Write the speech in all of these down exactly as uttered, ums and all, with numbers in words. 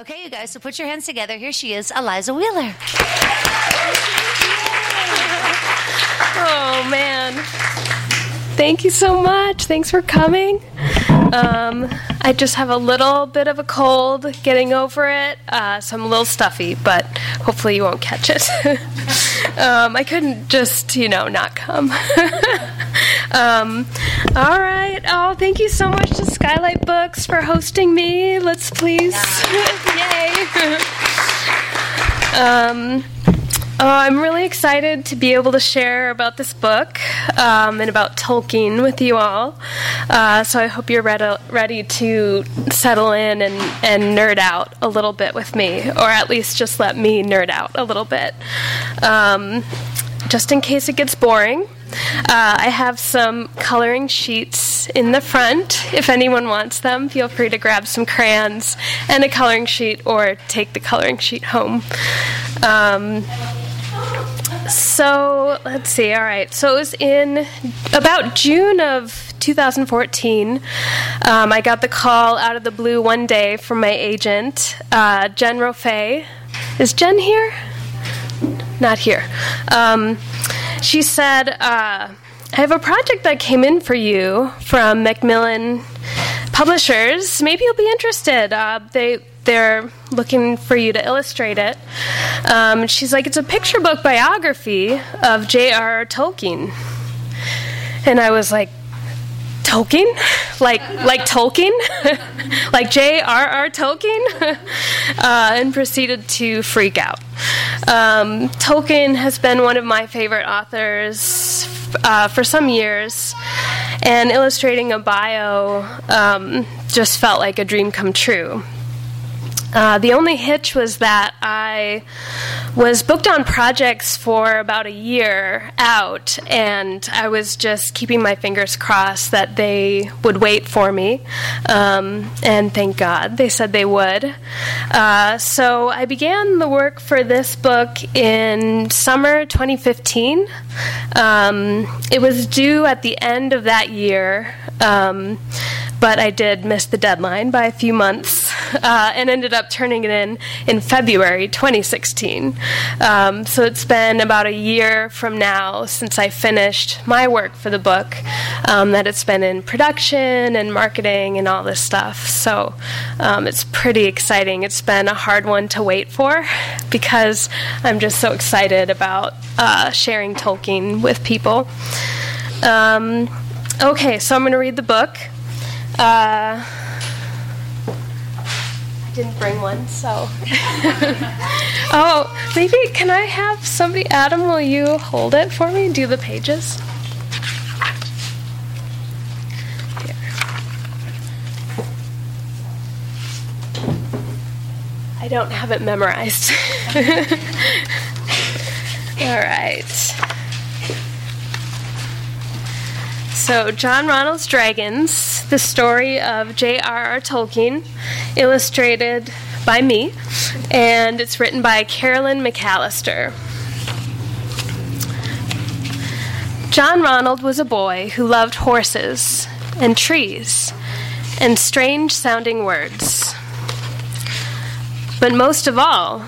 Okay, you guys, so put your hands together. Here she is, Eliza Wheeler. Oh, man. Thank you so much. Thanks for coming. Um, I just have a little bit of a cold, getting over it, uh, so I'm a little stuffy, but hopefully you won't catch it. um, I couldn't just, you know, not come. um, all right. Oh, thank you so much to Skylight Books for hosting me. Let's please. Yeah. Yay. um, Oh, I'm really excited to be able to share about this book um, and about Tolkien with you all. Uh, so I hope you're ready, ready to settle in and, and nerd out a little bit with me, or at least just let me nerd out a little bit, um, just in case it gets boring. Uh, I have some coloring sheets in the front. If anyone wants them, feel free to grab some crayons and a coloring sheet or take the coloring sheet home. Um, So, let's see, all right. So it was in about June of two thousand fourteen. Um, I got the call out of the blue one day from my agent, uh, Jen Rofe. Is Jen here? Not here. Um, she said, uh, I have a project that came in for you from Macmillan Publishers. Maybe you'll be interested. Uh, they... They're looking for you to illustrate it. Um, she's like, it's a picture book biography of J R R Tolkien. And I was like, Tolkien? Like like Tolkien? Like J R R Tolkien? uh, and proceeded to freak out. Um, Tolkien has been one of my favorite authors uh, for some years, and illustrating a bio um, just felt like a dream come true. Uh, the only hitch was that I was booked on projects for about a year out, and I was just keeping my fingers crossed that they would wait for me, um, and thank God they said they would. Uh, so I began the work for this book in summer twenty fifteen. Um, it was due at the end of that year, um, but I did miss the deadline by a few months, uh, and ended up turning it in in February twenty sixteen. Um, so it's been about a year from now since I finished my work for the book, um, that it's been in production and marketing and all this stuff. So um, it's pretty exciting. It's been a hard one to wait for because I'm just so excited about uh, sharing Tolkien with people. Um, okay, so I'm going to read the book. Uh, I didn't bring one, so. Oh, maybe, can I have somebody, Adam, will you hold it for me and do the pages? Here. I don't have it memorized. All right. So, John Ronald's Dragons, the story of J R R. Tolkien, illustrated by me, and it's written by Caroline McAlister. John Ronald was a boy who loved horses and trees and strange-sounding words. But most of all,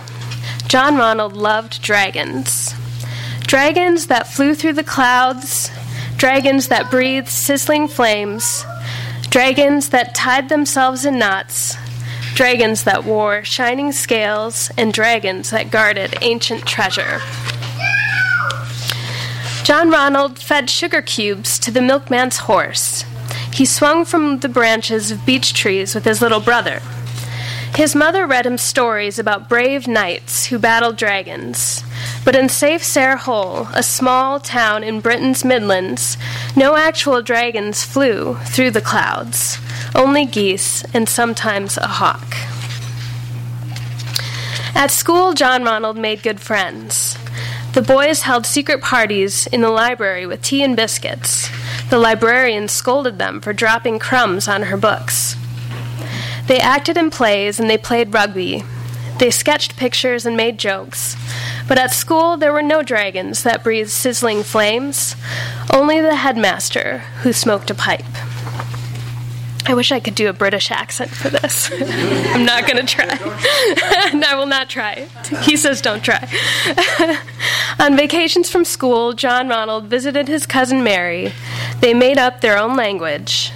John Ronald loved dragons. Dragons that flew through the clouds, dragons that breathed sizzling flames, dragons that tied themselves in knots, dragons that wore shining scales, and dragons that guarded ancient treasure. John Ronald fed sugar cubes to the milkman's horse. He swung from the branches of beech trees with his little brother. His mother read him stories about brave knights who battled dragons. But in safe Sarehole, a small town in Britain's Midlands, no actual dragons flew through the clouds, only geese and sometimes a hawk. At school, John Ronald made good friends. The boys held secret parties in the library with tea and biscuits. The librarian scolded them for dropping crumbs on her books. They acted in plays and they played rugby. They sketched pictures and made jokes. But at school, there were no dragons that breathed sizzling flames, only the headmaster who smoked a pipe. I wish I could do a British accent for this. I'm not going to try. And I will not try. He says don't try. On vacations from school, John Ronald visited his cousin Mary. They made up their own language,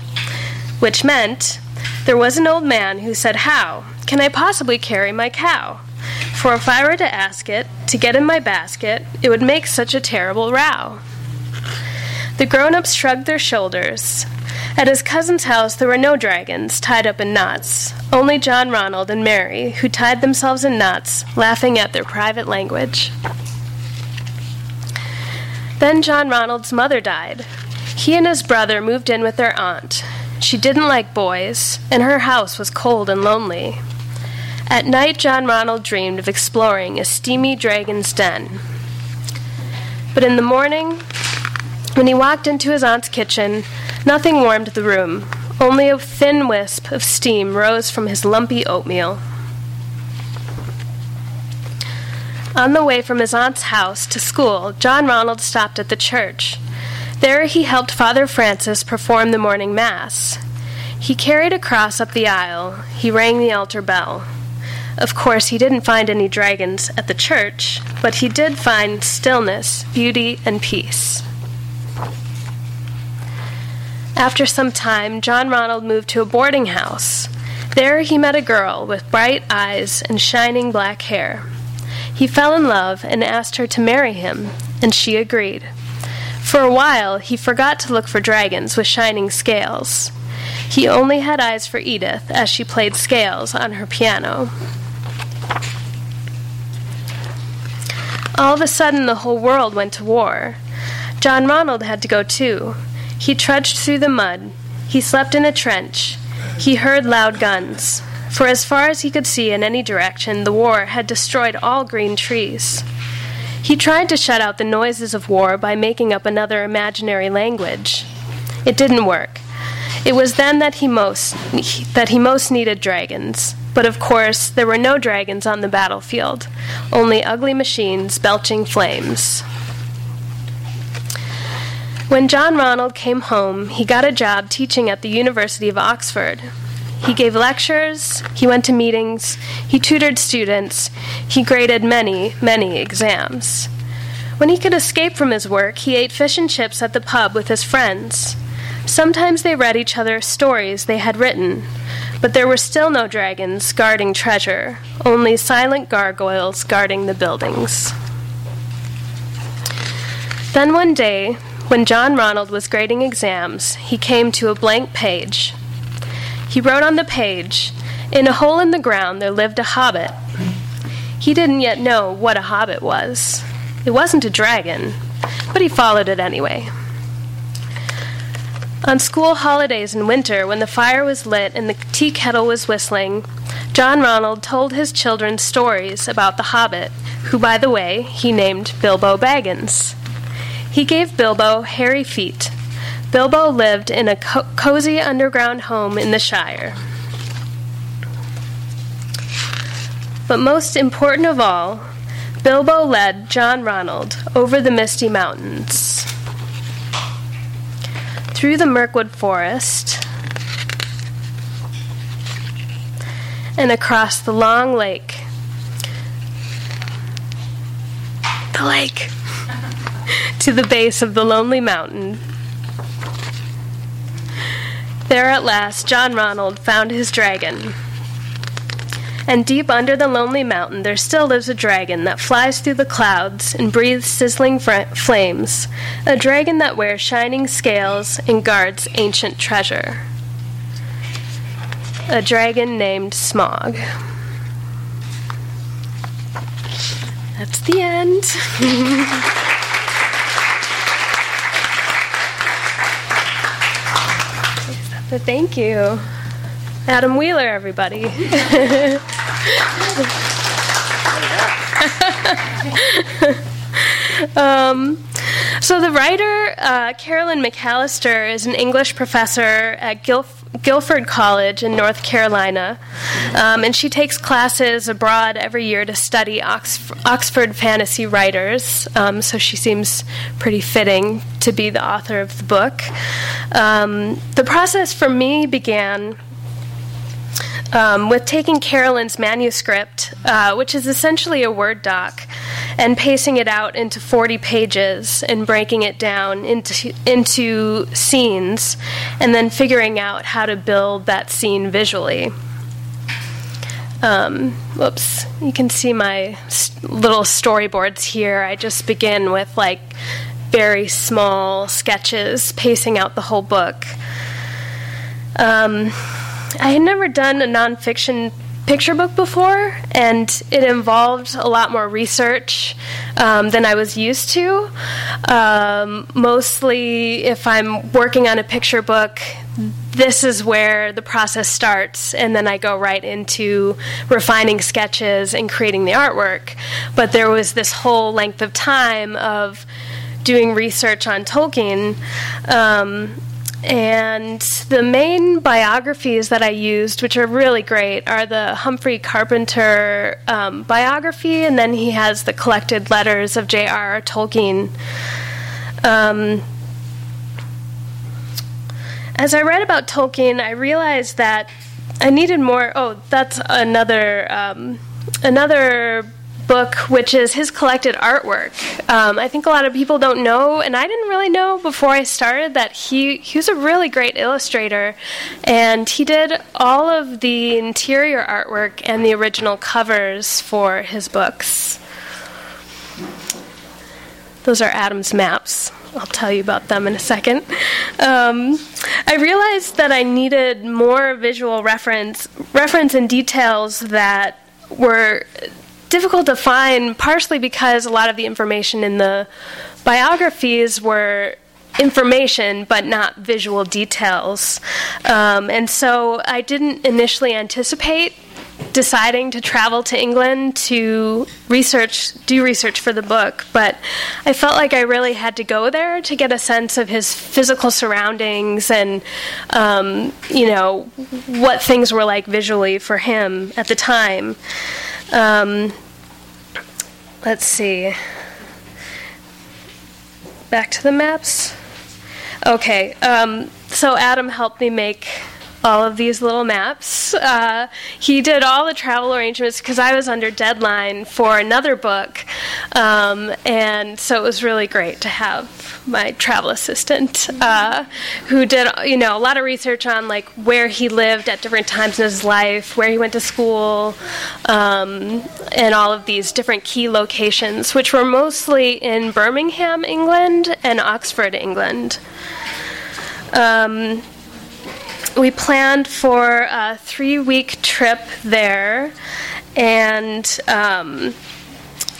which meant there was an old man who said, "How can I possibly carry my cow? For if I were to ask it to get in my basket, it would make such a terrible row." The grown-ups shrugged their shoulders. At his cousin's house, there were no dragons tied up in knots, only John Ronald and Mary, who tied themselves in knots, laughing at their private language. Then John Ronald's mother died. He and his brother moved in with their aunt. She didn't like boys, and her house was cold and lonely. At night, John Ronald dreamed of exploring a steamy dragon's den. But in the morning, when he walked into his aunt's kitchen, nothing warmed the room. Only a thin wisp of steam rose from his lumpy oatmeal. On the way from his aunt's house to school, John Ronald stopped at the church. There he helped Father Francis perform the morning mass. He carried a cross up the aisle. He rang the altar bell. Of course, he didn't find any dragons at the church, but he did find stillness, beauty, and peace. After some time, John Ronald moved to a boarding house. There he met a girl with bright eyes and shining black hair. He fell in love and asked her to marry him, and she agreed. For a while, he forgot to look for dragons with shining scales. He only had eyes for Edith as she played scales on her piano. All of a sudden, the whole world went to war. John Ronald had to go too. He trudged through the mud. He slept in a trench. He heard loud guns. For as far as he could see in any direction, the war had destroyed all green trees. He tried to shut out the noises of war by making up another imaginary language. It didn't work. It was then that he most that he most needed dragons. But of course, there were no dragons on the battlefield, only ugly machines belching flames. When John Ronald came home, he got a job teaching at the University of Oxford. He gave lectures, he went to meetings, he tutored students, he graded many, many exams. When he could escape from his work, he ate fish and chips at the pub with his friends. Sometimes they read each other stories they had written, but there were still no dragons guarding treasure, only silent gargoyles guarding the buildings. Then one day, when John Ronald was grading exams, he came to a blank page. He wrote on the page, "In a hole in the ground there lived a hobbit." He didn't yet know what a hobbit was. It wasn't a dragon, but he followed it anyway. On school holidays in winter, when the fire was lit and the tea kettle was whistling, John Ronald told his children stories about the hobbit, who, by the way, he named Bilbo Baggins. He gave Bilbo hairy feet. Bilbo lived in a co- cozy underground home in the Shire. But most important of all, Bilbo led John Ronald over the misty mountains, through the Mirkwood forest, and across the long lake. The lake. To the base of the lonely mountain. There at last, John Ronald found his dragon. And deep under the lonely mountain, there still lives a dragon that flies through the clouds and breathes sizzling fr- flames, a dragon that wears shining scales and guards ancient treasure. A dragon named Smaug. That's the end. But thank you. Adam Wheeler, everybody. um, So the writer, uh, Caroline McAlister, is an English professor at Guilf- Guildford College in North Carolina, um, and she takes classes abroad every year to study Oxf- Oxford fantasy writers, um, so she seems pretty fitting to be the author of the book. Um, the process for me began Um, with taking Carolyn's manuscript, uh, which is essentially a Word doc, and pacing it out into forty pages and breaking it down into into scenes, and then figuring out how to build that scene visually. Um, whoops, you can see my st- little storyboards here. I just begin with like very small sketches, pacing out the whole book. Um... I had never done a nonfiction picture book before, and it involved a lot more research um, than I was used to. Um, mostly, if I'm working on a picture book, this is where the process starts, and then I go right into refining sketches and creating the artwork. But there was this whole length of time of doing research on Tolkien, um, and the main biographies that I used, which are really great, are the Humphrey Carpenter um, biography, and then he has the collected letters of J R R. Tolkien. Um, as I read about Tolkien, I realized that I needed more... Oh, that's another um, another... book, which is his collected artwork. Um, I think a lot of people don't know, and I didn't really know before I started, that he, he was a really great illustrator, and he did all of the interior artwork and the original covers for his books. Those are Adam's maps. I'll tell you about them in a second. Um, I realized that I needed more visual reference, reference and details that were difficult to find, partially because a lot of the information in the biographies were information but not visual details. Um, and so I didn't initially anticipate deciding to travel to England to research, do research for the book, but I felt like I really had to go there to get a sense of his physical surroundings and, um, you know, what things were like visually for him at the time. Um, let's see. Back to the maps. Okay, um, so Adam helped me make all of these little maps. Uh, he did all the travel arrangements because I was under deadline for another book, um, and so it was really great to have my travel assistant, uh, who did, you know, a lot of research on like where he lived at different times in his life, where he went to school, um, and all of these different key locations, which were mostly in Birmingham, England, and Oxford, England. Um, We planned for a three-week trip there, and um,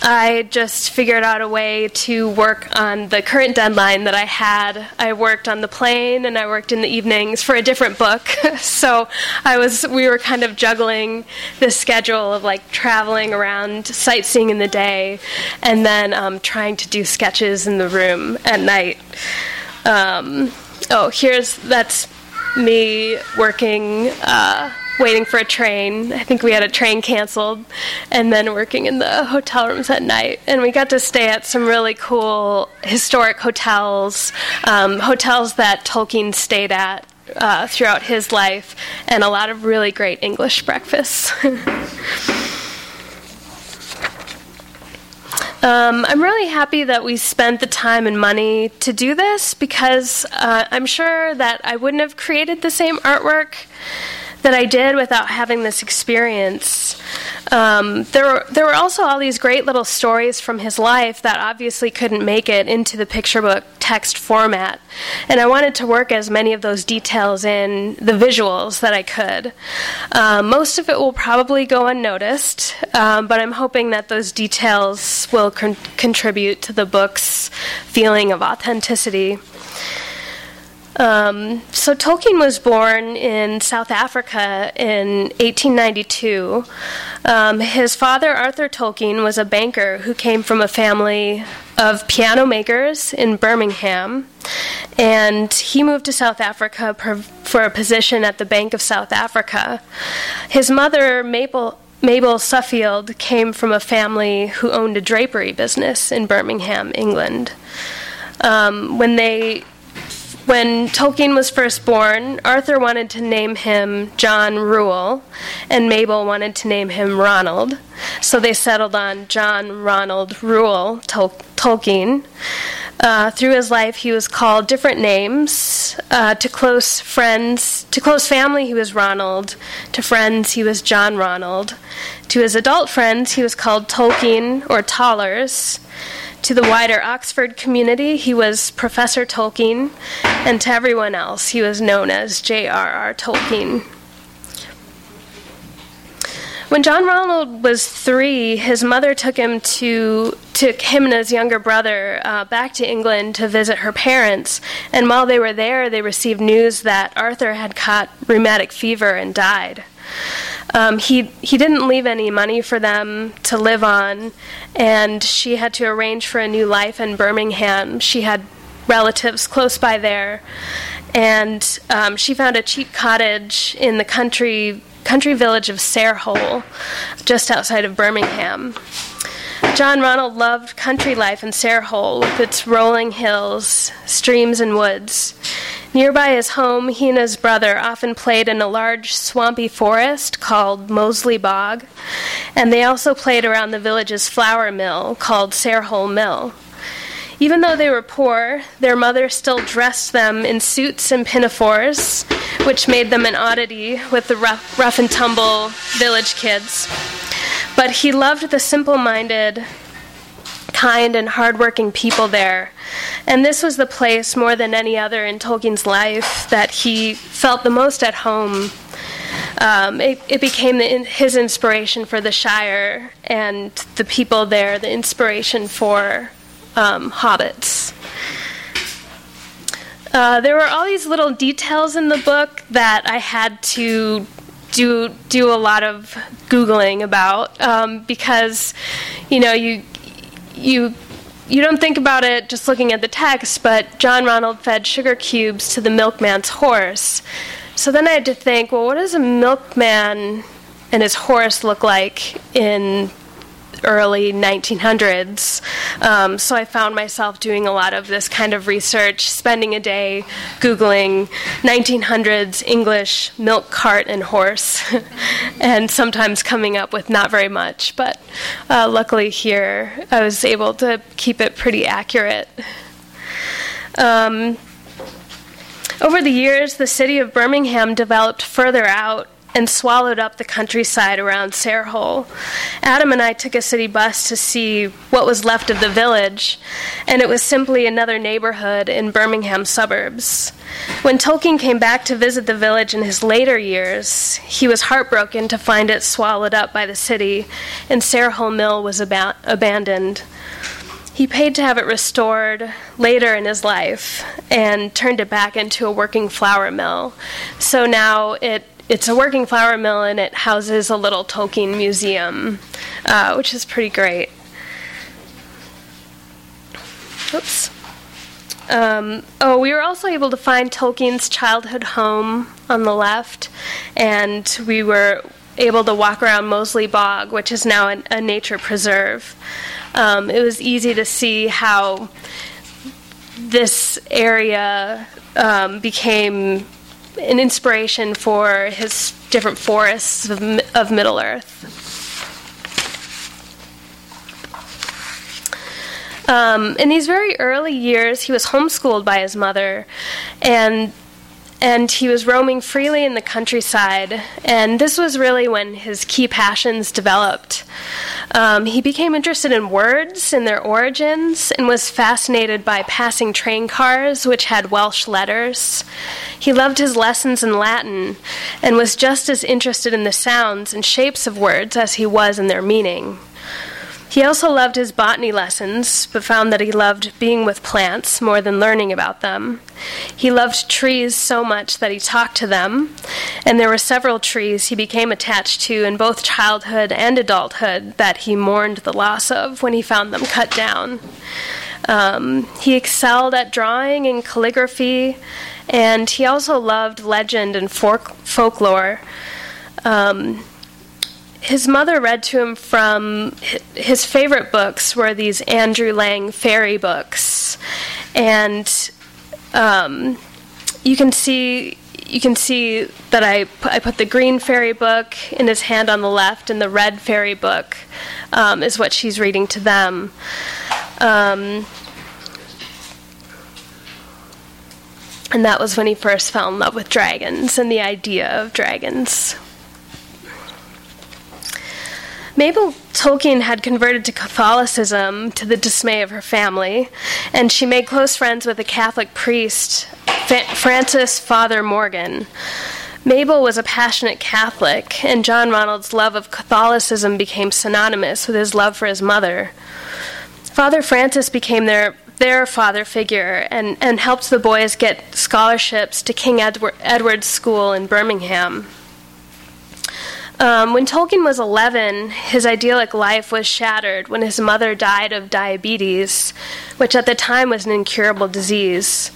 I just figured out a way to work on the current deadline that I had. I worked on the plane, and I worked in the evenings for a different book, so I was we were kind of juggling this schedule of like traveling around, sightseeing in the day, and then um, trying to do sketches in the room at night. Um, oh, here's... that's... me working, uh, waiting for a train. I think we had a train canceled, and then working in the hotel rooms at night. And we got to stay at some really cool historic hotels, um, hotels that Tolkien stayed at uh, throughout his life, and a lot of really great English breakfasts. Um, I'm really happy that we spent the time and money to do this, because uh, I'm sure that I wouldn't have created the same artwork that I did without having this experience. Um, there were, there were also all these great little stories from his life that obviously couldn't make it into the picture book text format, and I wanted to work as many of those details in the visuals that I could. Um, most of it will probably go unnoticed, um, but I'm hoping that those details will con- contribute to the book's feeling of authenticity. Um, so Tolkien was born in South Africa in eighteen ninety-two. Um, his father, Arthur Tolkien, was a banker who came from a family of piano makers in Birmingham, and he moved to South Africa per, for a position at the Bank of South Africa. His mother, Mabel, Mabel Suffield, came from a family who owned a drapery business in Birmingham, England. Um, when they... When Tolkien was first born, Arthur wanted to name him John Reuel, and Mabel wanted to name him Ronald. So they settled on John Ronald Reuel Tol- Tolkien. Uh, through his life, he was called different names. Uh, to close friends, to close family, he was Ronald. To friends, he was John Ronald. To his adult friends, he was called Tolkien or Tollers. To the wider Oxford community, he was Professor Tolkien, and to everyone else, he was known as J R R Tolkien. When John Ronald was three, his mother took him to took him and his younger brother uh, back to England to visit her parents, and while they were there, they received news that Arthur had caught rheumatic fever and died. Um, he he didn't leave any money for them to live on, and she had to arrange for a new life in Birmingham. She had relatives close by there, and um, she found a cheap cottage in the country country village of Sarehole, just outside of Birmingham. John Ronald loved country life in Sarehole with its rolling hills, streams, and woods. Nearby his home, he and his brother often played in a large swampy forest called Moseley Bog, and they also played around the village's flour mill called Sarehole Mill. Even though they were poor, their mother still dressed them in suits and pinafores, which made them an oddity with the rough, rough and tumble village kids. But he loved the simple-minded, kind and hardworking people there. And this was the place, more than any other in Tolkien's life, that he felt the most at home. Um, it, it became the, his inspiration for the Shire and the people there, the inspiration for um, hobbits. Uh, there were all these little details in the book that I had to do do a lot of Googling about um, because, you know, you... You you don't think about it just looking at the text, but John Ronald fed sugar cubes to the milkman's horse. So then I had to think, well, what does a milkman and his horse look like in early nineteen hundreds? Um, so I found myself doing a lot of this kind of research, spending a day Googling nineteen hundreds English milk cart and horse, and sometimes coming up with not very much. But uh, luckily here I was able to keep it pretty accurate. Um, over the years, the city of Birmingham developed further out and swallowed up the countryside around Sarehole. Adam and I took a city bus to see what was left of the village, and it was simply another neighborhood in Birmingham suburbs. When Tolkien came back to visit the village in his later years, he was heartbroken to find it swallowed up by the city, and Sarehole Mill was ab- abandoned. He paid to have it restored later in his life and turned it back into a working flour mill. So now it It's a working flour mill, and it houses a little Tolkien museum, uh, which is pretty great. Oops. Um, oh, we were also able to find Tolkien's childhood home on the left, and we were able to walk around Moseley Bog, which is now an, a nature preserve. Um, it was easy to see how this area um, became an inspiration for his different forests of, of Middle Earth. Um, in these very early years, he was homeschooled by his mother, and and he was roaming freely in the countryside, and this was really when his key passions developed. Um, he became interested in words and their origins and was fascinated by passing train cars, which had Welsh letters. He loved his lessons in Latin and was just as interested in the sounds and shapes of words as he was in their meaning. He also loved his botany lessons, but found that he loved being with plants more than learning about them. He loved trees so much that he talked to them, and there were several trees he became attached to in both childhood and adulthood that he mourned the loss of when he found them cut down. Um, he excelled at drawing and calligraphy, and he also loved legend and folk- folklore. Um, His mother read to him from his favorite books were these Andrew Lang fairy books, and um, you can see you can see that I I put the green fairy book in his hand on the left, and the red fairy book um, is what she's reading to them. Um, and that was when he first fell in love with dragons and the idea of dragons. Mabel Tolkien had converted to Catholicism to the dismay of her family, and she made close friends with a Catholic priest, Fa- Francis Father Morgan. Mabel was a passionate Catholic, and John Ronald's love of Catholicism became synonymous with his love for his mother. Father Francis became their their father figure and, and helped the boys get scholarships to King Edward, Edward's School in Birmingham. Um, when Tolkien was eleven, his idyllic life was shattered when his mother died of diabetes, which at the time was an incurable disease.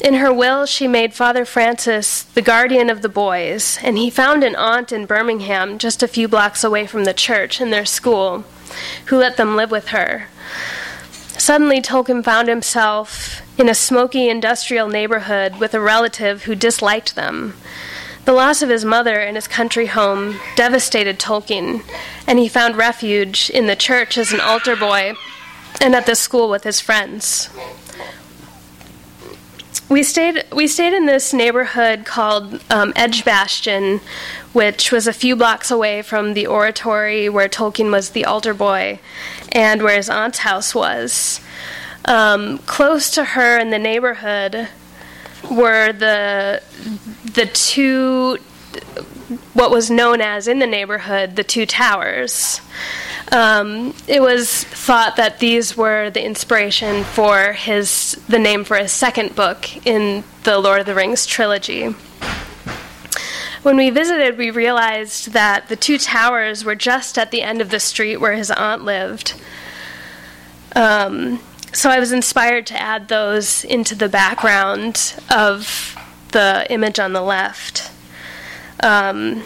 In her will, she made Father Francis the guardian of the boys, and he found an aunt in Birmingham, just a few blocks away from the church and their school, who let them live with her. Suddenly, Tolkien found himself in a smoky industrial neighborhood with a relative who disliked them. The loss of his mother and his country home devastated Tolkien, and he found refuge in the church as an altar boy and at the school with his friends. We stayed we stayed in this neighborhood called um, Edgebastion, which was a few blocks away from the oratory where Tolkien was the altar boy and where his aunt's house was. Um, close to her in the neighborhood were the the two, what was known as in the neighborhood, the two towers. Um, it was thought that these were the inspiration for his the name for his second book in the Lord of the Rings trilogy. When we visited, we realized that the two towers were just at the end of the street where his aunt lived. Um, So I was inspired to add those into the background of the image on the left. Um,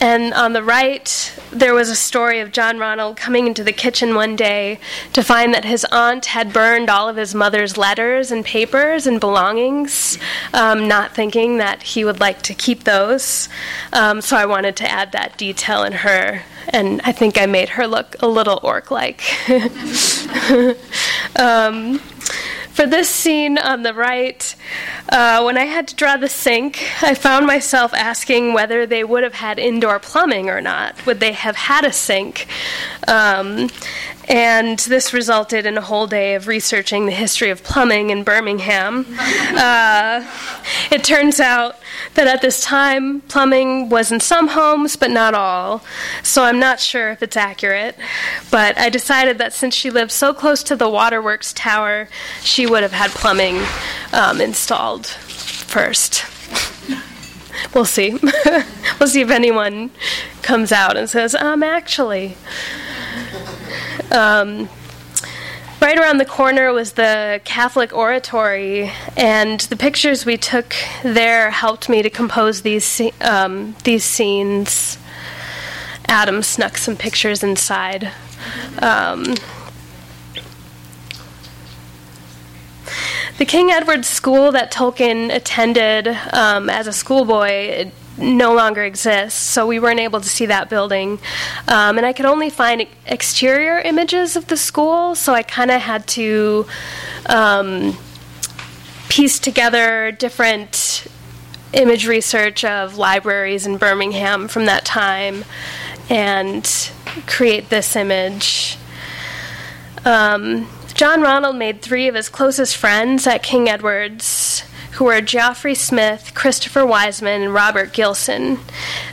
and on the right, there was a story of John Ronald coming into the kitchen one day to find that his aunt had burned all of his mother's letters and papers and belongings, um, not thinking that he would like to keep those. Um, so I wanted to add that detail in her, and I think I made her look a little orc-like. Um, for this scene on the right, uh, when I had to draw the sink, I found myself asking whether they would have had indoor plumbing or not. Would they have had a sink? Um, and this resulted in a whole day of researching the history of plumbing in Birmingham. Uh, it turns out that at this time, plumbing was in some homes, but not all. So I'm not sure if it's accurate. But I decided that since she lived so close to the waterworks tower, she would have had plumbing um, installed first. We'll see. We'll see if anyone comes out and says, um, actually. Um, right around the corner was the Catholic oratory, and the pictures we took there helped me to compose these um, these scenes. Adam snuck some pictures inside. Um, the King Edward's School that Tolkien attended um, as a schoolboy, it no longer exists, so we weren't able to see that building. Um, and I could only find exterior images of the school, so I kind of had to um, piece together different image research of libraries in Birmingham from that time and create this image. Um, John Ronald made three of his closest friends at King Edward's, who were Geoffrey Smith, Christopher Wiseman, and Robert Gilson.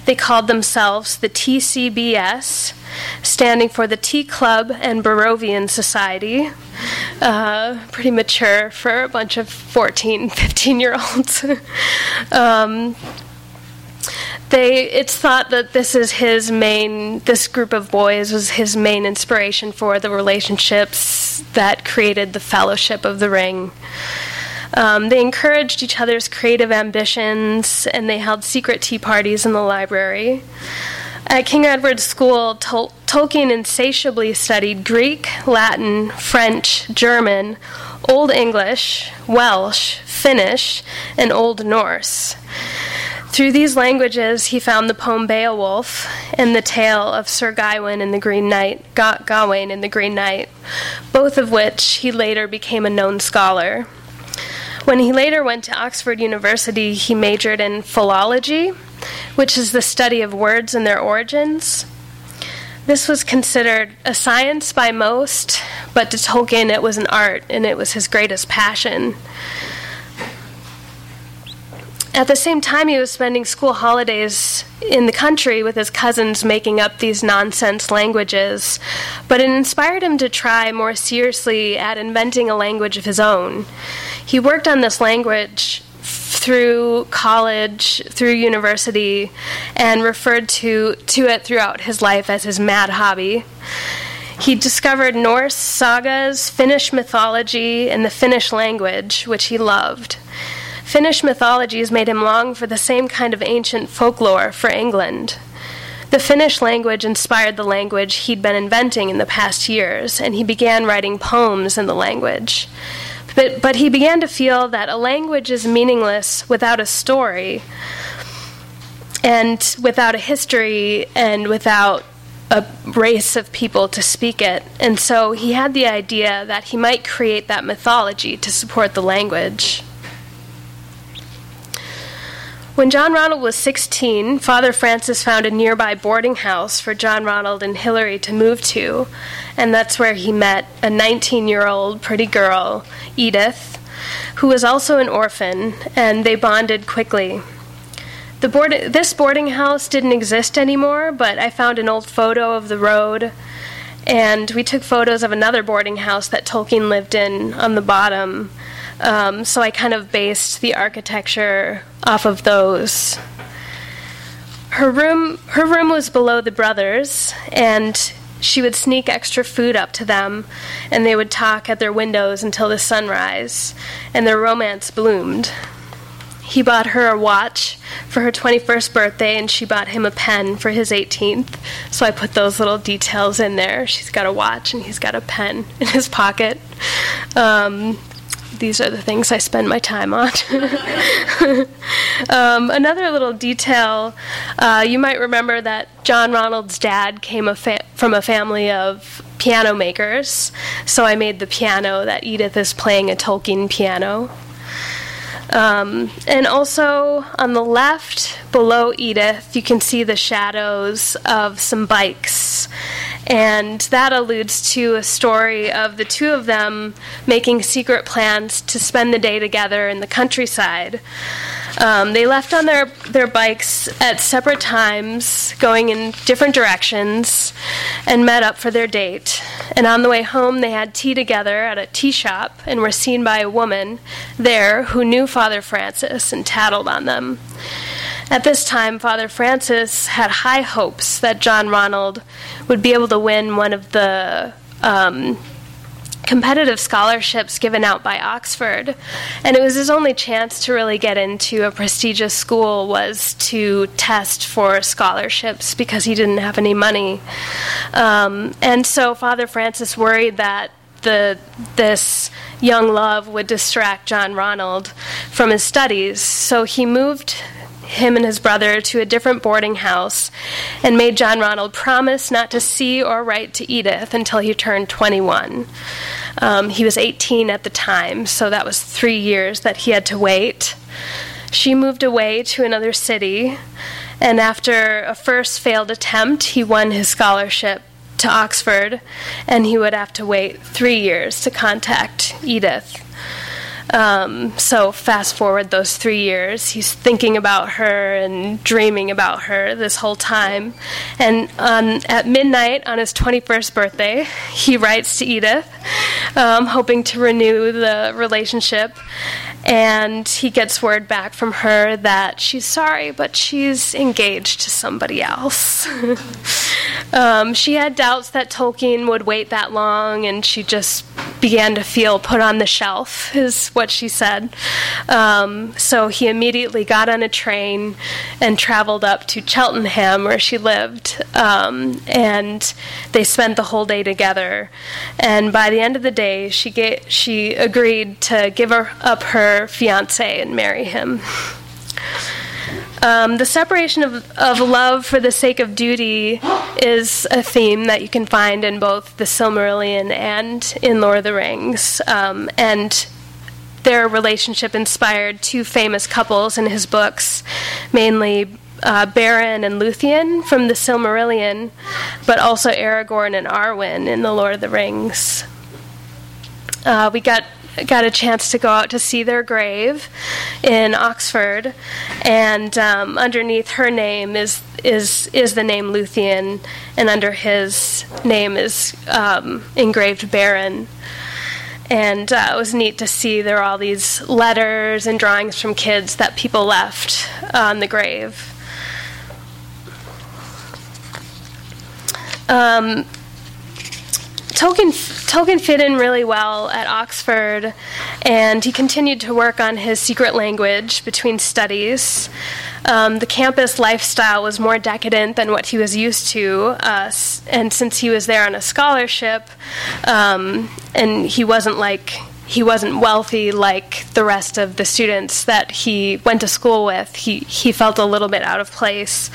They called themselves the T C B S, standing for the Tea Club and Barovian Society. Uh, pretty mature for a bunch of fourteen, fifteen-year-olds. um, They, it's thought that this is his main, this group of boys was his main inspiration for the relationships that created the Fellowship of the Ring. Um, they encouraged each other's creative ambitions, and they held secret tea parties in the library. At King Edward's School, Tol- Tolkien insatiably studied Greek, Latin, French, German, Old English, Welsh, Finnish, and Old Norse. Through these languages, he found the poem Beowulf and the tale of Sir Gawain and the Green Knight, Ga- Gawain and the Green Knight, both of which he later became a known scholar. When he later went to Oxford University, he majored in philology, which is the study of words and their origins. This was considered a science by most, but to Tolkien it was an art, and it was his greatest passion. At the same time, he was spending school holidays in the country with his cousins making up these nonsense languages, but it inspired him to try more seriously at inventing a language of his own. He worked on this language through college, through university, and referred to, to it throughout his life as his mad hobby. He discovered Norse sagas, Finnish mythology, and the Finnish language, which he loved. Finnish mythologies made him long for the same kind of ancient folklore for England. The Finnish language inspired the language he'd been inventing in the past years, and he began writing poems in the language. But, but he began to feel that a language is meaningless without a story, and without a history, and without a race of people to speak it. And so he had the idea that he might create that mythology to support the language. When John Ronald was sixteen, Father Francis found a nearby boarding house for John Ronald and Hilary to move to, and that's where he met a nineteen-year-old pretty girl, Edith, who was also an orphan, and they bonded quickly. The board, this boarding house didn't exist anymore, but I found an old photo of the road, and we took photos of another boarding house that Tolkien lived in on the bottom. Um, so I kind of based the architecture off of those. Her room, her room was below the brothers, and she would sneak extra food up to them, and they would talk at their windows until the sunrise, and their romance bloomed. He bought her a watch for her twenty-first birthday, and she bought him a pen for his eighteenth. So I put those little details in there. She's got a watch, and he's got a pen in his pocket. Um... These are the things I spend my time on. um, another little detail, uh, you might remember that John Ronald's dad came a fa- from a family of piano makers, so I made the piano that Edith is playing, a Tolkien piano. Um, and also, on the left, below Edith, you can see the shadows of some bikes. And that alludes to a story of the two of them making secret plans to spend the day together in the countryside. Um, they left on their, their bikes at separate times, going in different directions, and met up for their date. And on the way home, they had tea together at a tea shop and were seen by a woman there who knew Father Francis and tattled on them. At this time, Father Francis had high hopes that John Ronald would be able to win one of the um, competitive scholarships given out by Oxford, and it was his only chance to really get into a prestigious school was to test for scholarships because he didn't have any money. Um, and so Father Francis worried that The, this young love would distract John Ronald from his studies, so he moved him and his brother to a different boarding house and made John Ronald promise not to see or write to Edith until he turned twenty-one. Um, he was eighteen at the time, so that was three years that he had to wait. She moved away to another city, and after a first failed attempt, he won his scholarship to Oxford, and he would have to wait three years to contact Edith. Um, so fast forward those three years, he's thinking about her and dreaming about her this whole time. And um, at midnight on his twenty-first birthday, he writes to Edith, um, hoping to renew the relationship. And he gets word back from her that she's sorry, but she's engaged to somebody else. um, she had doubts that Tolkien would wait that long, and she just began to feel put on the shelf, is what she said. Um, so he immediately got on a train and traveled up to Cheltenham, where she lived, um, and they spent the whole day together. And by the end of the day, she get, she agreed to give her, up her fiancé and marry him. Um, the separation of, of love for the sake of duty is a theme that you can find in both the Silmarillion and in Lord of the Rings. Um, and their relationship inspired two famous couples in his books, mainly uh, Beren and Luthien from the Silmarillion, but also Aragorn and Arwen in the Lord of the Rings. Uh, we got got a chance to go out to see their grave in Oxford, and um, underneath her name is is is the name Luthien, and under his name is um, engraved Beren. And uh, it was neat to see there were all these letters and drawings from kids that people left on the grave. Um, Tolkien, Tolkien fit in really well at Oxford, and he continued to work on his secret language between studies. Um, the campus lifestyle was more decadent than what he was used to, uh, and since he was there on a scholarship, um, and he wasn't like... he wasn't wealthy like the rest of the students that he went to school with. He he felt a little bit out of place,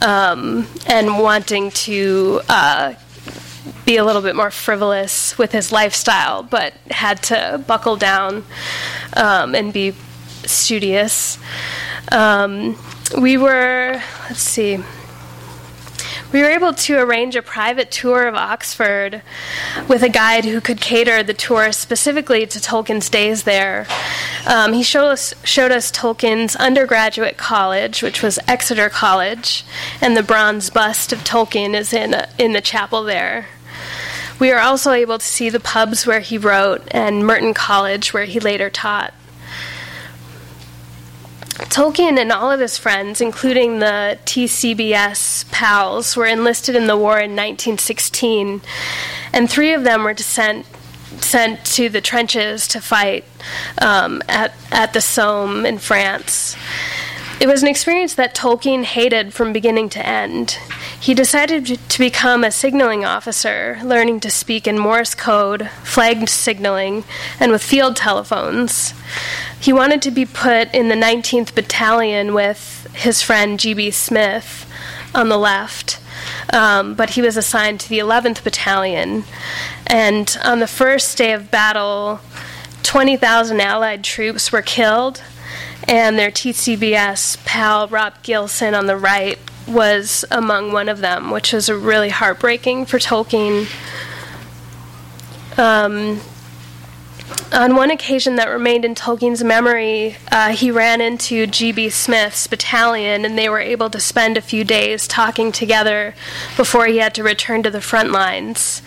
um, and wanting to... Uh, be a little bit more frivolous with his lifestyle, but had to buckle down um, and be studious. Um, we were, let's see, we were able to arrange a private tour of Oxford with a guide who could cater the tour specifically to Tolkien's days there. Um, he showed us, showed us Tolkien's undergraduate college, which was Exeter College, and the bronze bust of Tolkien is in a, in the chapel there. We were also able to see the pubs where he wrote and Merton College, where he later taught. Tolkien and all of his friends, including the T C B S pals, were enlisted in the war in nineteen sixteen, and three of them were sent sent to the trenches to fight um, at at the Somme in France. It was an experience that Tolkien hated from beginning to end. He decided to become a signaling officer, learning to speak in Morse code, flag signaling, and with field telephones. He wanted to be put in the nineteenth Battalion with his friend G B Smith on the left, um, but he was assigned to the eleventh Battalion. And on the first day of battle, twenty thousand Allied troops were killed, and their T C B S pal, Robert Gilson, on the right, was among one of them, which was really heartbreaking for Tolkien. Um, on one occasion that remained in Tolkien's memory, uh, he ran into G B Smith's battalion, and they were able to spend a few days talking together before he had to return to the front lines.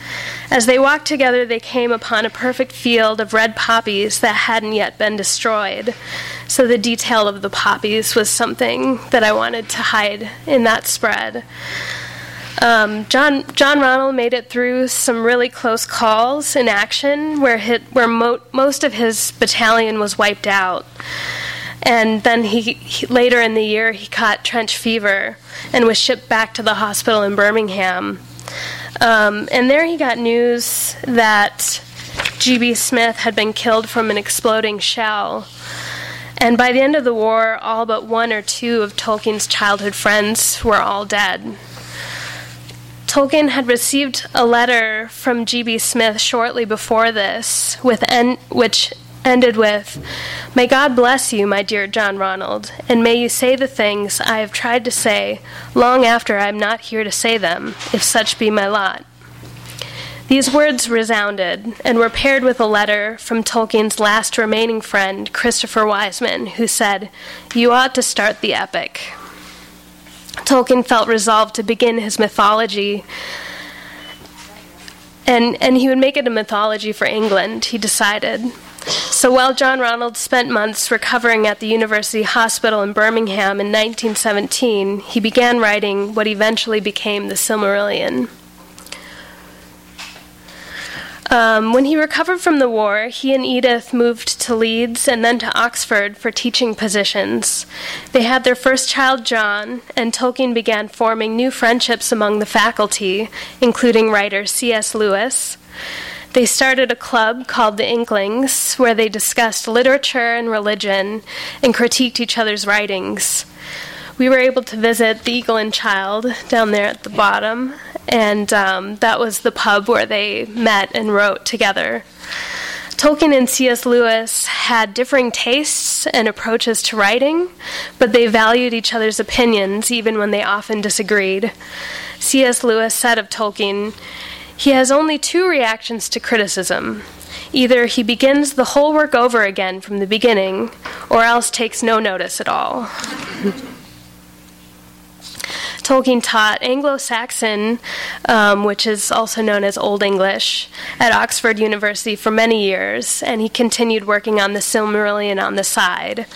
As they walked together, they came upon a perfect field of red poppies that hadn't yet been destroyed. So the detail of the poppies was something that I wanted to hide in that spread. Um, John John Ronald made it through some really close calls in action where hit, where mo- most of his battalion was wiped out. And then he, he later in the year, he caught trench fever and was shipped back to the hospital in Birmingham. Um, and there he got news that G B Smith had been killed from an exploding shell. And by the end of the war, all but one or two of Tolkien's childhood friends were all dead. Tolkien had received a letter from G B Smith shortly before this, with en- which ended with, "May God bless you, my dear John Ronald, and may you say the things I have tried to say long after I am not here to say them, if such be my lot. These words resounded and were paired with a letter from Tolkien's last remaining friend, Christopher Wiseman, who said, "You ought to start the epic." Tolkien felt resolved to begin his mythology, and, and he would make it a mythology for England, he decided. So while John Ronald spent months recovering at the University Hospital in Birmingham in nineteen seventeen, he began writing what eventually became the Silmarillion. Um, when he recovered from the war, he and Edith moved to Leeds and then to Oxford for teaching positions. They had their first child, John, and Tolkien began forming new friendships among the faculty, including writer C S Lewis. They started a club called the Inklings, where they discussed literature and religion and critiqued each other's writings. We were able to visit the Eagle and Child down there at the bottom, and um, that was the pub where they met and wrote together. Tolkien and C S Lewis had differing tastes and approaches to writing, but they valued each other's opinions even when they often disagreed. C S Lewis said of Tolkien, "He has only two reactions to criticism. Either he begins the whole work over again from the beginning, or else takes no notice at all." Tolkien taught Anglo-Saxon, um, which is also known as Old English, at Oxford University for many years, and he continued working on the Silmarillion on the side.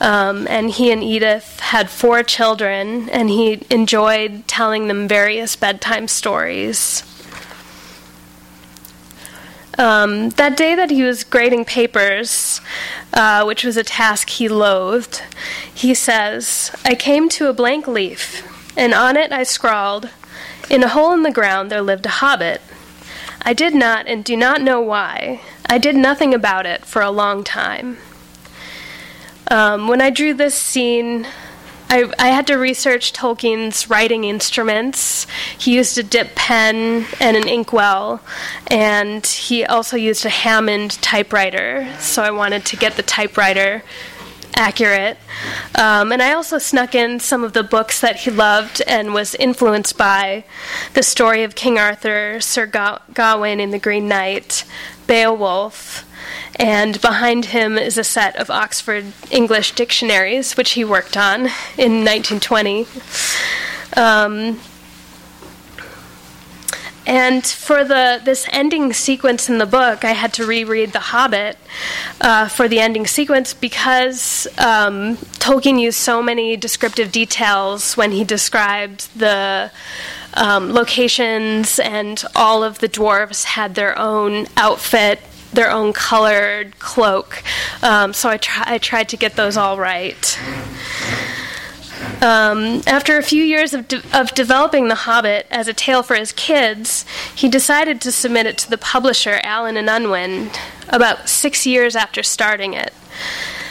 Um, and he and Edith had four children, and he enjoyed telling them various bedtime stories. Um, that day that he was grading papers, uh, which was a task he loathed, he says, "I came to a blank leaf, and on it I scrawled, 'In a hole in the ground there lived a hobbit.' I did not and do not know why. I did nothing about it for a long time." Um, when I drew this scene, I, I had to research Tolkien's writing instruments. He used a dip pen and an inkwell, and he also used a Hammond typewriter, so I wanted to get the typewriter accurate. Um, and I also snuck in some of the books that he loved and was influenced by: The Story of King Arthur, Sir Gaw- Gawain and the Green Knight, Beowulf, and behind him is a set of Oxford English dictionaries, which he worked on in nineteen twenty. Um, and for the this ending sequence in the book, I had to reread The Hobbit uh, for the ending sequence because um, Tolkien used so many descriptive details when he described the um, locations, and all of the dwarves had their own outfit, their own colored cloak, um, so I, try, I tried to get those all right. Um, after a few years of, de- of developing The Hobbit as a tale for his kids, he decided to submit it to the publisher, Allen and Unwin, about six years after starting it.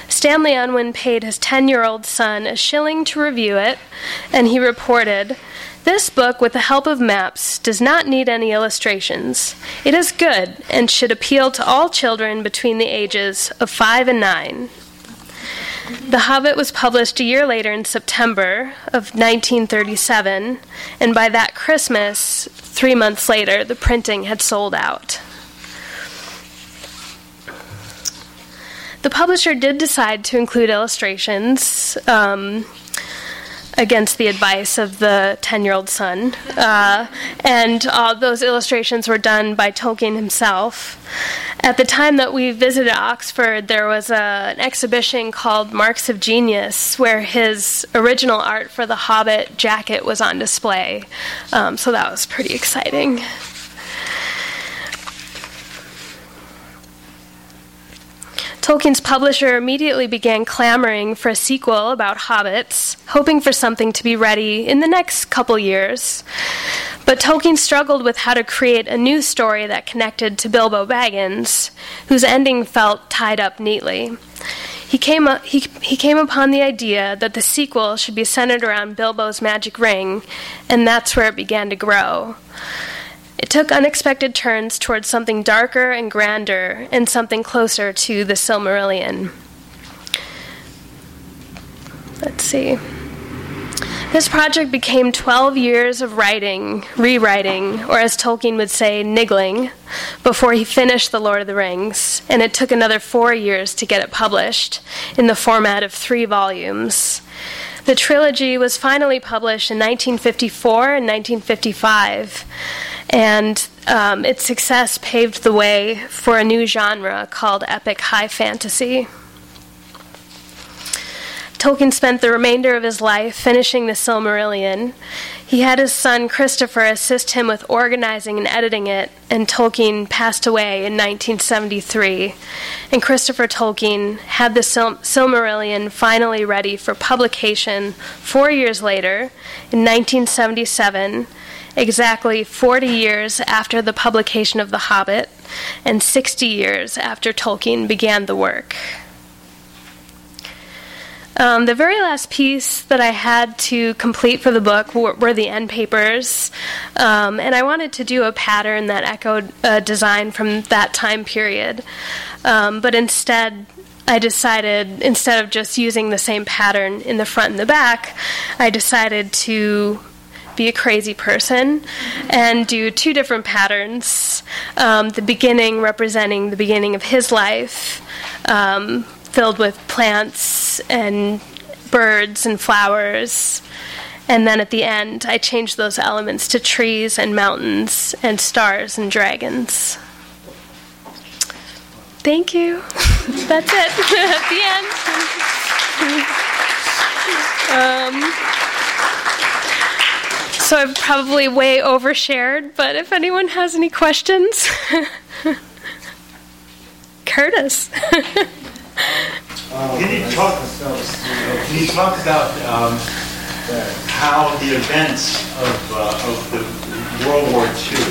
Stanley Unwin paid his ten-year-old son a shilling to review it, and he reported, "This book, with the help of maps, does not need any illustrations. It is good and should appeal to all children between the ages of five and nine." The Hobbit was published a year later in September of nineteen thirty-seven, and by that Christmas, three months later, the printing had sold out. The publisher did decide to include illustrations, um, against the advice of the ten-year-old son. Uh, and uh, those illustrations were done by Tolkien himself. At the time that we visited Oxford, there was a, an exhibition called Marks of Genius, where his original art for the Hobbit jacket was on display. Um, so that was pretty exciting. Tolkien's publisher immediately began clamoring for a sequel about hobbits, hoping for something to be ready in the next couple years. But Tolkien struggled with how to create a new story that connected to Bilbo Baggins, whose ending felt tied up neatly. He came, up, he, he came upon the idea that the sequel should be centered around Bilbo's magic ring, and that's where it began to grow. It took unexpected turns towards something darker and grander, and something closer to the Silmarillion. Let's see. This project became twelve years of writing, rewriting, or as Tolkien would say, niggling, before he finished The Lord of the Rings, and it took another four years to get it published in the format of three volumes. The trilogy was finally published in nineteen fifty-four and nineteen fifty-five, and um, its success paved the way for a new genre called epic high fantasy. Tolkien spent the remainder of his life finishing the Silmarillion. He had his son Christopher assist him with organizing and editing it, and Tolkien passed away in nineteen seventy-three. And Christopher Tolkien had the Sil- Silmarillion finally ready for publication four years later, in nineteen seventy-seven, exactly forty years after the publication of The Hobbit, and sixty years after Tolkien began the work. Um, the very last piece that I had to complete for the book were, were the end papers, um, and I wanted to do a pattern that echoed a design from that time period, um, but instead I decided, instead of just using the same pattern in the front and the back, I decided to be a crazy person and do two different patterns, um, the beginning representing the beginning of his life, um, filled with plants and birds and flowers. And then at the end, I changed those elements to trees and mountains and stars and dragons. Thank you. That's it. At the end. um, so I've probably way overshared, but if anyone has any questions, Curtis. Um, he talk, he talked about um, how the events of, uh, of the World War Two,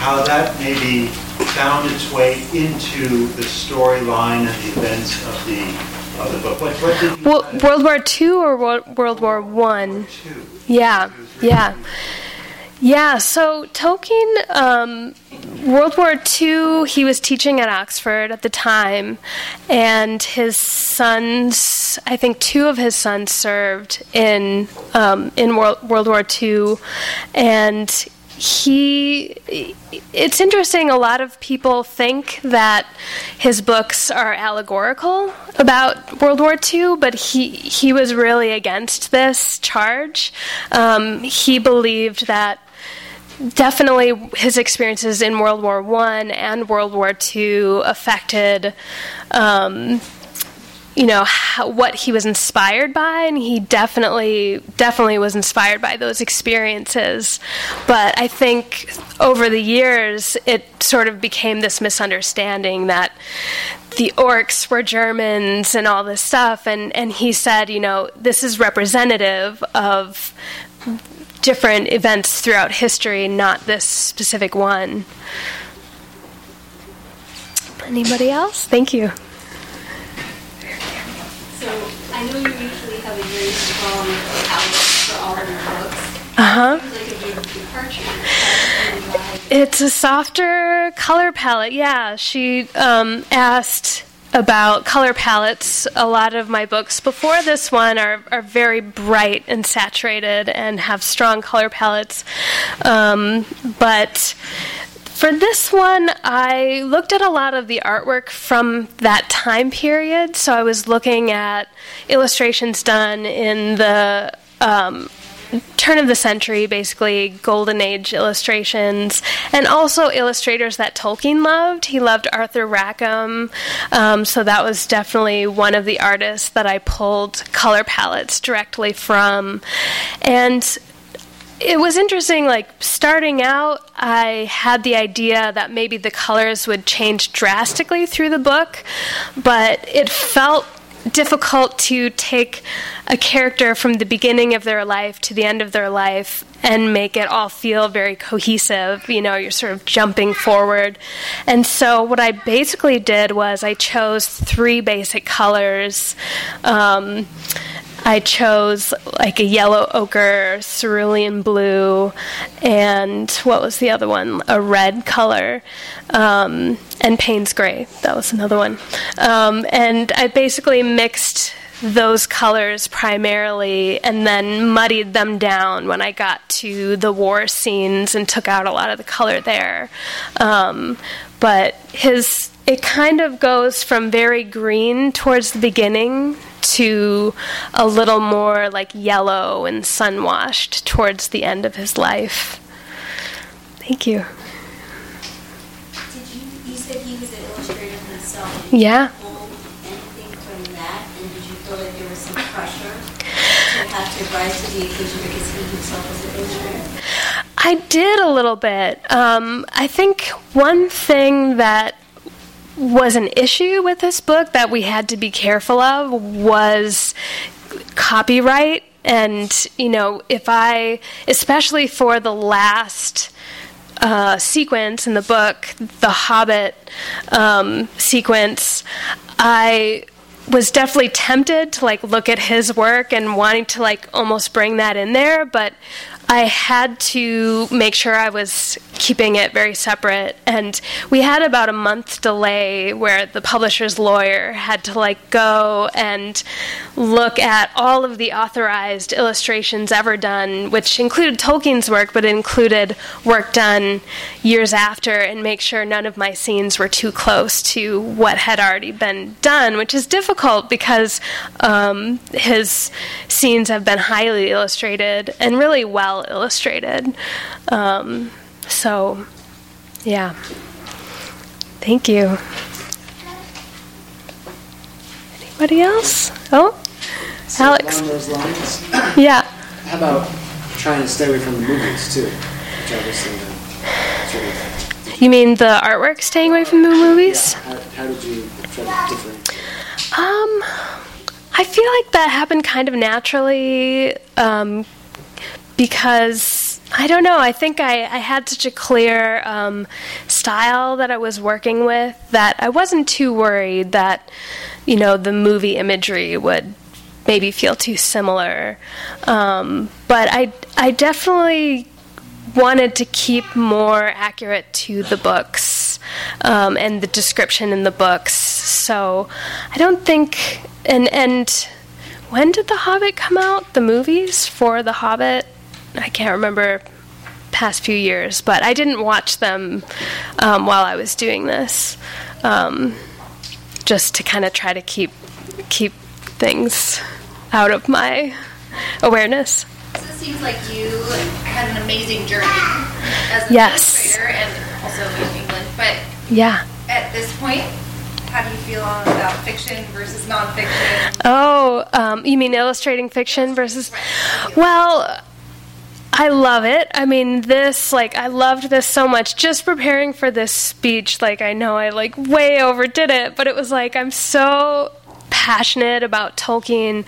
how that maybe found its way into the storyline and the events of the of the book. What, what did well, World War Two or World, World War One? Yeah, yeah. Yeah, so Tolkien, um, World War Two, he was teaching at Oxford at the time, and his sons, I think two of his sons served in um, in World, World War Two, and he, it's interesting, a lot of people think that his books are allegorical about World War Two, but he, he was really against this charge. Um, he believed that definitely his experiences in World War One and World War Two affected, um, you know, how, what he was inspired by, and he definitely, definitely was inspired by those experiences. But I think over the years, it sort of became this misunderstanding that the orcs were Germans and all this stuff, and, and he said, you know, this is representative of different events throughout history, not this specific one. Anybody else? Thank you. So I know you usually have a very strong outlook for all of your books. Uh huh. It like it's a softer color palette. Yeah, she um, asked about color palettes. A lot of my books before this one are, are very bright and saturated and have strong color palettes. Um, but for this one, I looked at a lot of the artwork from that time period. So I was looking at illustrations done in the um, turn of the century, basically Golden Age illustrations, and also illustrators that Tolkien loved. He loved Arthur Rackham, um, so that was definitely one of the artists that I pulled color palettes directly from. And it was interesting, like, starting out, I had the idea that maybe the colors would change drastically through the book, but it felt difficult to take a character from the beginning of their life to the end of their life and make it all feel very cohesive. You know, you're sort of jumping forward. And so what I basically did was I chose three basic colors. Um, I chose like a yellow ochre, cerulean blue, and what was the other one? A red color, um, and Payne's gray. That was another one. Um, and I basically mixed those colors primarily, and then muddied them down when I got to the war scenes and took out a lot of the color there. Um, but his it kind of goes from very green towards the beginning to a little more like yellow and sun-washed towards the end of his life. Thank you. Did you, you said he was an illustrator himself. Yeah. To rise to the occasion because he himself was an illustrator? I did a little bit. Um, I think one thing that was an issue with this book that we had to be careful of was copyright. And, you know, if I, especially for the last uh, sequence in the book, the Hobbit um, sequence, I was definitely tempted to like look at his work and wanting to like almost bring that in there, but I had to make sure I was keeping it very separate. And we had about a month delay where the publisher's lawyer had to like go and look at all of the authorized illustrations ever done, which included Tolkien's work, but included work done years after, and make sure none of my scenes were too close to what had already been done, which is difficult because um, his scenes have been highly illustrated and really well illustrated. Um, so, yeah. Thank you. Anybody else? Oh, so Alex. Along those lines, yeah. How about trying to stay away from the movies too? Which obviously, uh, you mean the artwork staying away from the movies? Yeah. How, how did you try to differentiate? Um, I feel like that happened kind of naturally, um, because, I don't know, I think I, I had such a clear um, style that I was working with that I wasn't too worried that, you know, the movie imagery would maybe feel too similar. Um, but I, I definitely wanted to keep more accurate to the books um, and the description in the books. So I don't think, and and when did The Hobbit come out? The movies for The Hobbit? I can't remember past few years, but I didn't watch them um, while I was doing this, um, just to kind of try to keep keep things out of my awareness. So it seems like you had an amazing journey as an yes. illustrator and also in England. But yeah. At this point, how do you feel about fiction versus nonfiction? Oh, um, you mean illustrating fiction versus? Right. Well, I love it. I mean, this, like, I loved this so much. Just preparing for this speech, like, I know I, like, way overdid it, but it was like, I'm so passionate about Tolkien.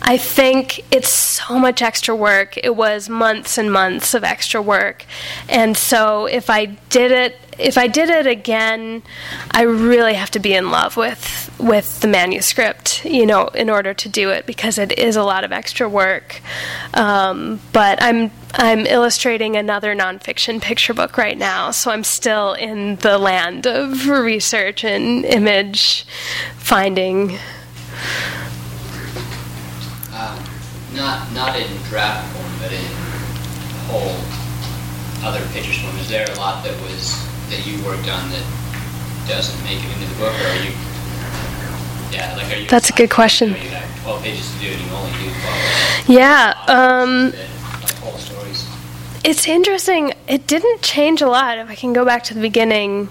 I think it's so much extra work. It was months and months of extra work. And so if I did it, if I did it again, I really have to be in love with with the manuscript, you know, in order to do it, because it is a lot of extra work. Um, but I'm I'm illustrating another nonfiction picture book right now, so I'm still in the land of research and image finding. Um, not not in draft form, but in whole other pictures form. Is there a lot that was that you worked on that doesn't make it into the book, or are you? Yeah, like are you? That's a good question. You have twelve pages to do, and you only do twelve. Yeah. Um, like whole stories. It's interesting. It didn't change a lot. If I can go back to the beginning.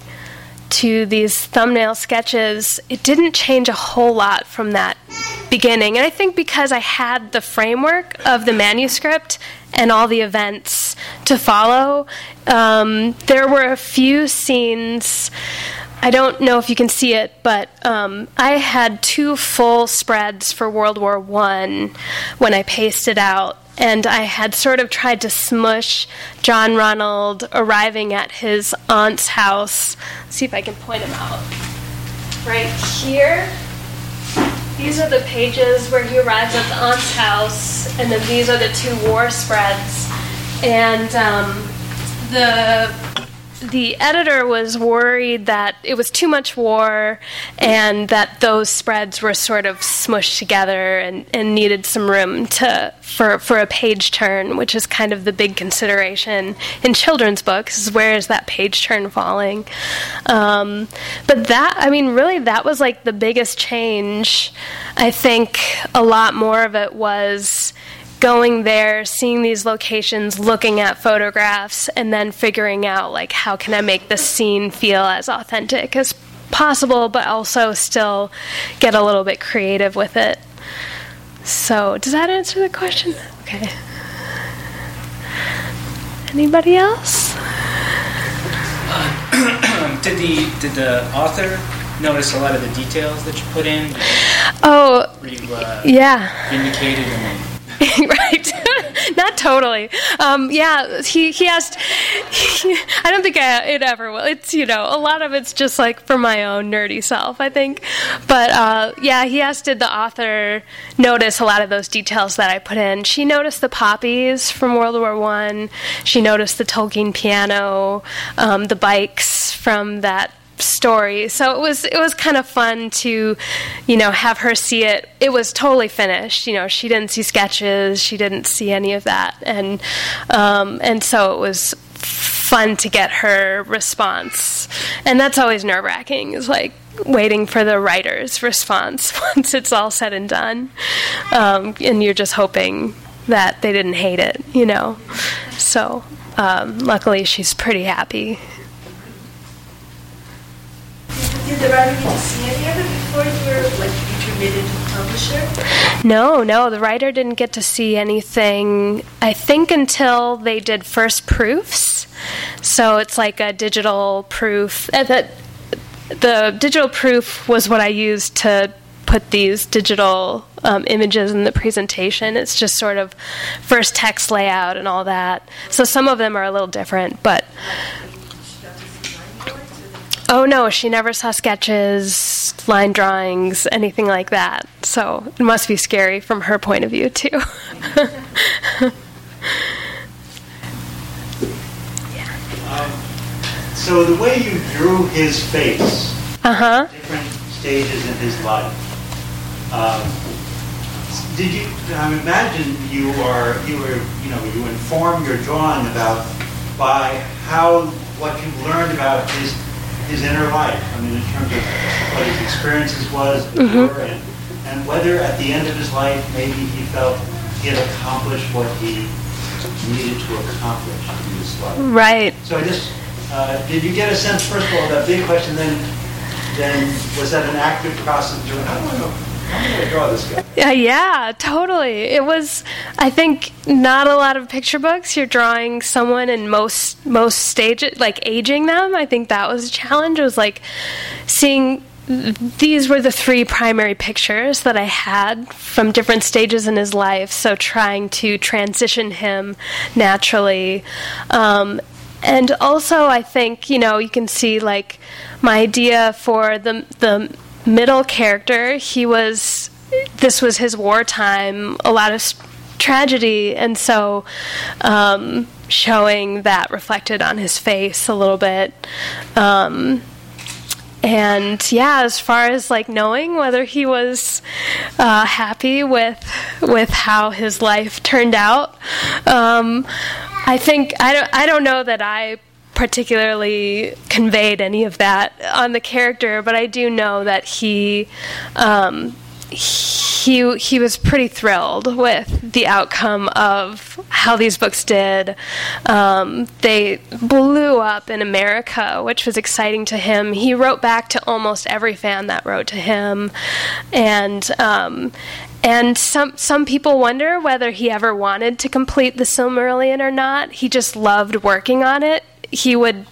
To these thumbnail sketches, it didn't change a whole lot from that beginning. And I think because I had the framework of the manuscript and all the events to follow, um, there were a few scenes. I don't know if you can see it, but um, I had two full spreads for World War One when I pasted out. And I had sort of tried to smush John Ronald arriving at his aunt's house. Let's see if I can point him out. Right here. These are the pages where he arrives at the aunt's house. And then these are the two war spreads. And um, the the editor was worried that it was too much war and that those spreads were sort of smushed together and, and needed some room to for, for a page turn, which is kind of the big consideration in children's books, is where is that page turn falling? Um, but that, I mean, really that was like the biggest change. I think a lot more of it was going there, seeing these locations, looking at photographs, and then figuring out, like, how can I make this scene feel as authentic as possible, but also still get a little bit creative with it. So, does that answer the question? Okay. Anybody else? Uh, did the did the author notice a lot of the details that you put in? Oh, were you uh, yeah. vindicated in them? Right, not totally. Um, yeah, he he asked. He, I don't think I, it ever will. It's, you know, a lot of it's just like for my own nerdy self, I think. But uh, yeah, he asked, did the author notice a lot of those details that I put in? She noticed the poppies from World War One. She noticed the Tolkien piano, um, the bikes from that story. So it was it was kind of fun to, you know, have her see it. It was totally finished. You know, she didn't see sketches. She didn't see any of that. And um, and so it was fun to get her response. And that's always nerve-wracking, is like waiting for the writer's response once it's all said and done. Um, and you're just hoping that they didn't hate it, you know. So um, luckily she's pretty happy. Did the writer get to see any of it before you were, like, intermitted publisher? No, no, the writer didn't get to see anything, I think, until they did first proofs. So it's like a digital proof. The, the digital proof was what I used to put these digital um, images in the presentation. It's just sort of first text layout and all that. So some of them are a little different, but... Oh, no, she never saw sketches, line drawings, anything like that. So it must be scary from her point of view, too. Yeah. Um, so the way you drew his face, uh-huh. different stages in his life, um, did you, I imagine you are, you were, you know, you inform your drawing about, by how, what you learned about his his inner life, I mean, in terms of what his experiences was, mm-hmm. and, and whether at the end of his life maybe he felt he had accomplished what he needed to accomplish in his life. Right. So I just, uh, did you get a sense, first of all, that big question, then then was that an active process of doing, I don't know, I'm going to draw this guy. Yeah, yeah, totally. It was, I think, not a lot of picture books. You're drawing someone in most most stages, like aging them. I think that was a challenge. It was like seeing, these were the three primary pictures that I had from different stages in his life. So trying to transition him naturally. Um, and also, I think, you know, you can see, like, my idea for the the... middle character, he was, this was his wartime, a lot of tragedy, and so um, showing that reflected on his face a little bit. Um, and yeah, as far as like knowing whether he was uh, happy with with how his life turned out, um, I think, I don't, I don't know that I particularly conveyed any of that on the character, but I do know that he um, he he was pretty thrilled with the outcome of how these books did. Um, they blew up in America, which was exciting to him. He wrote back to almost every fan that wrote to him, and um, and some some people wonder whether he ever wanted to complete the Silmarillion or not. He just loved working on it. He would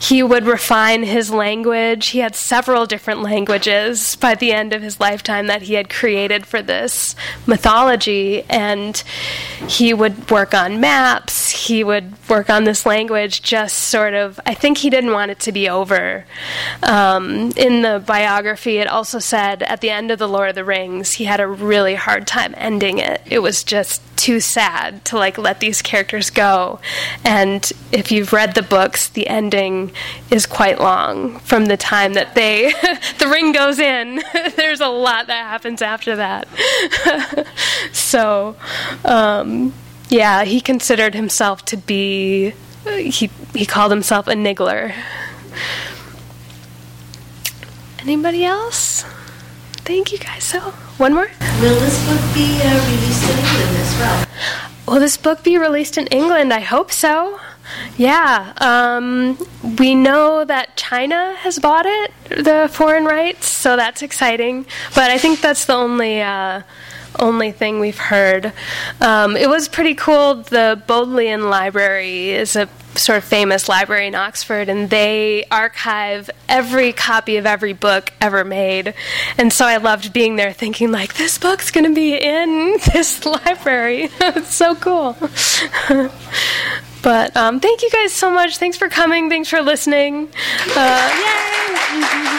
he would refine his language. He had several different languages by the end of his lifetime that he had created for this mythology, and he would work on maps. He would work on this language, just sort of, I think he didn't want it to be over. Um, in the biography, it also said at the end of The Lord of the Rings, he had a really hard time ending it. It was just too sad to, like, let these characters go. And if you've read the book, books, the ending is quite long from the time that they the ring goes in. There's a lot that happens after that. So, um, yeah, he considered himself to be, he he called himself a niggler. Anybody else? Thank you guys. So, one more. Will this book be uh, released in England as well? Will this book be released in England? I hope so. Yeah. Um, we know that China has bought it, the foreign rights, so that's exciting. But I think that's the only uh, only thing we've heard. Um, it was pretty cool. The Bodleian Library is a sort of famous library in Oxford, and they archive every copy of every book ever made. And so I loved being there thinking, like, this book's going to be in this library. It's so cool. But um, thank you guys so much. Thanks for coming. Thanks for listening. Uh, yay!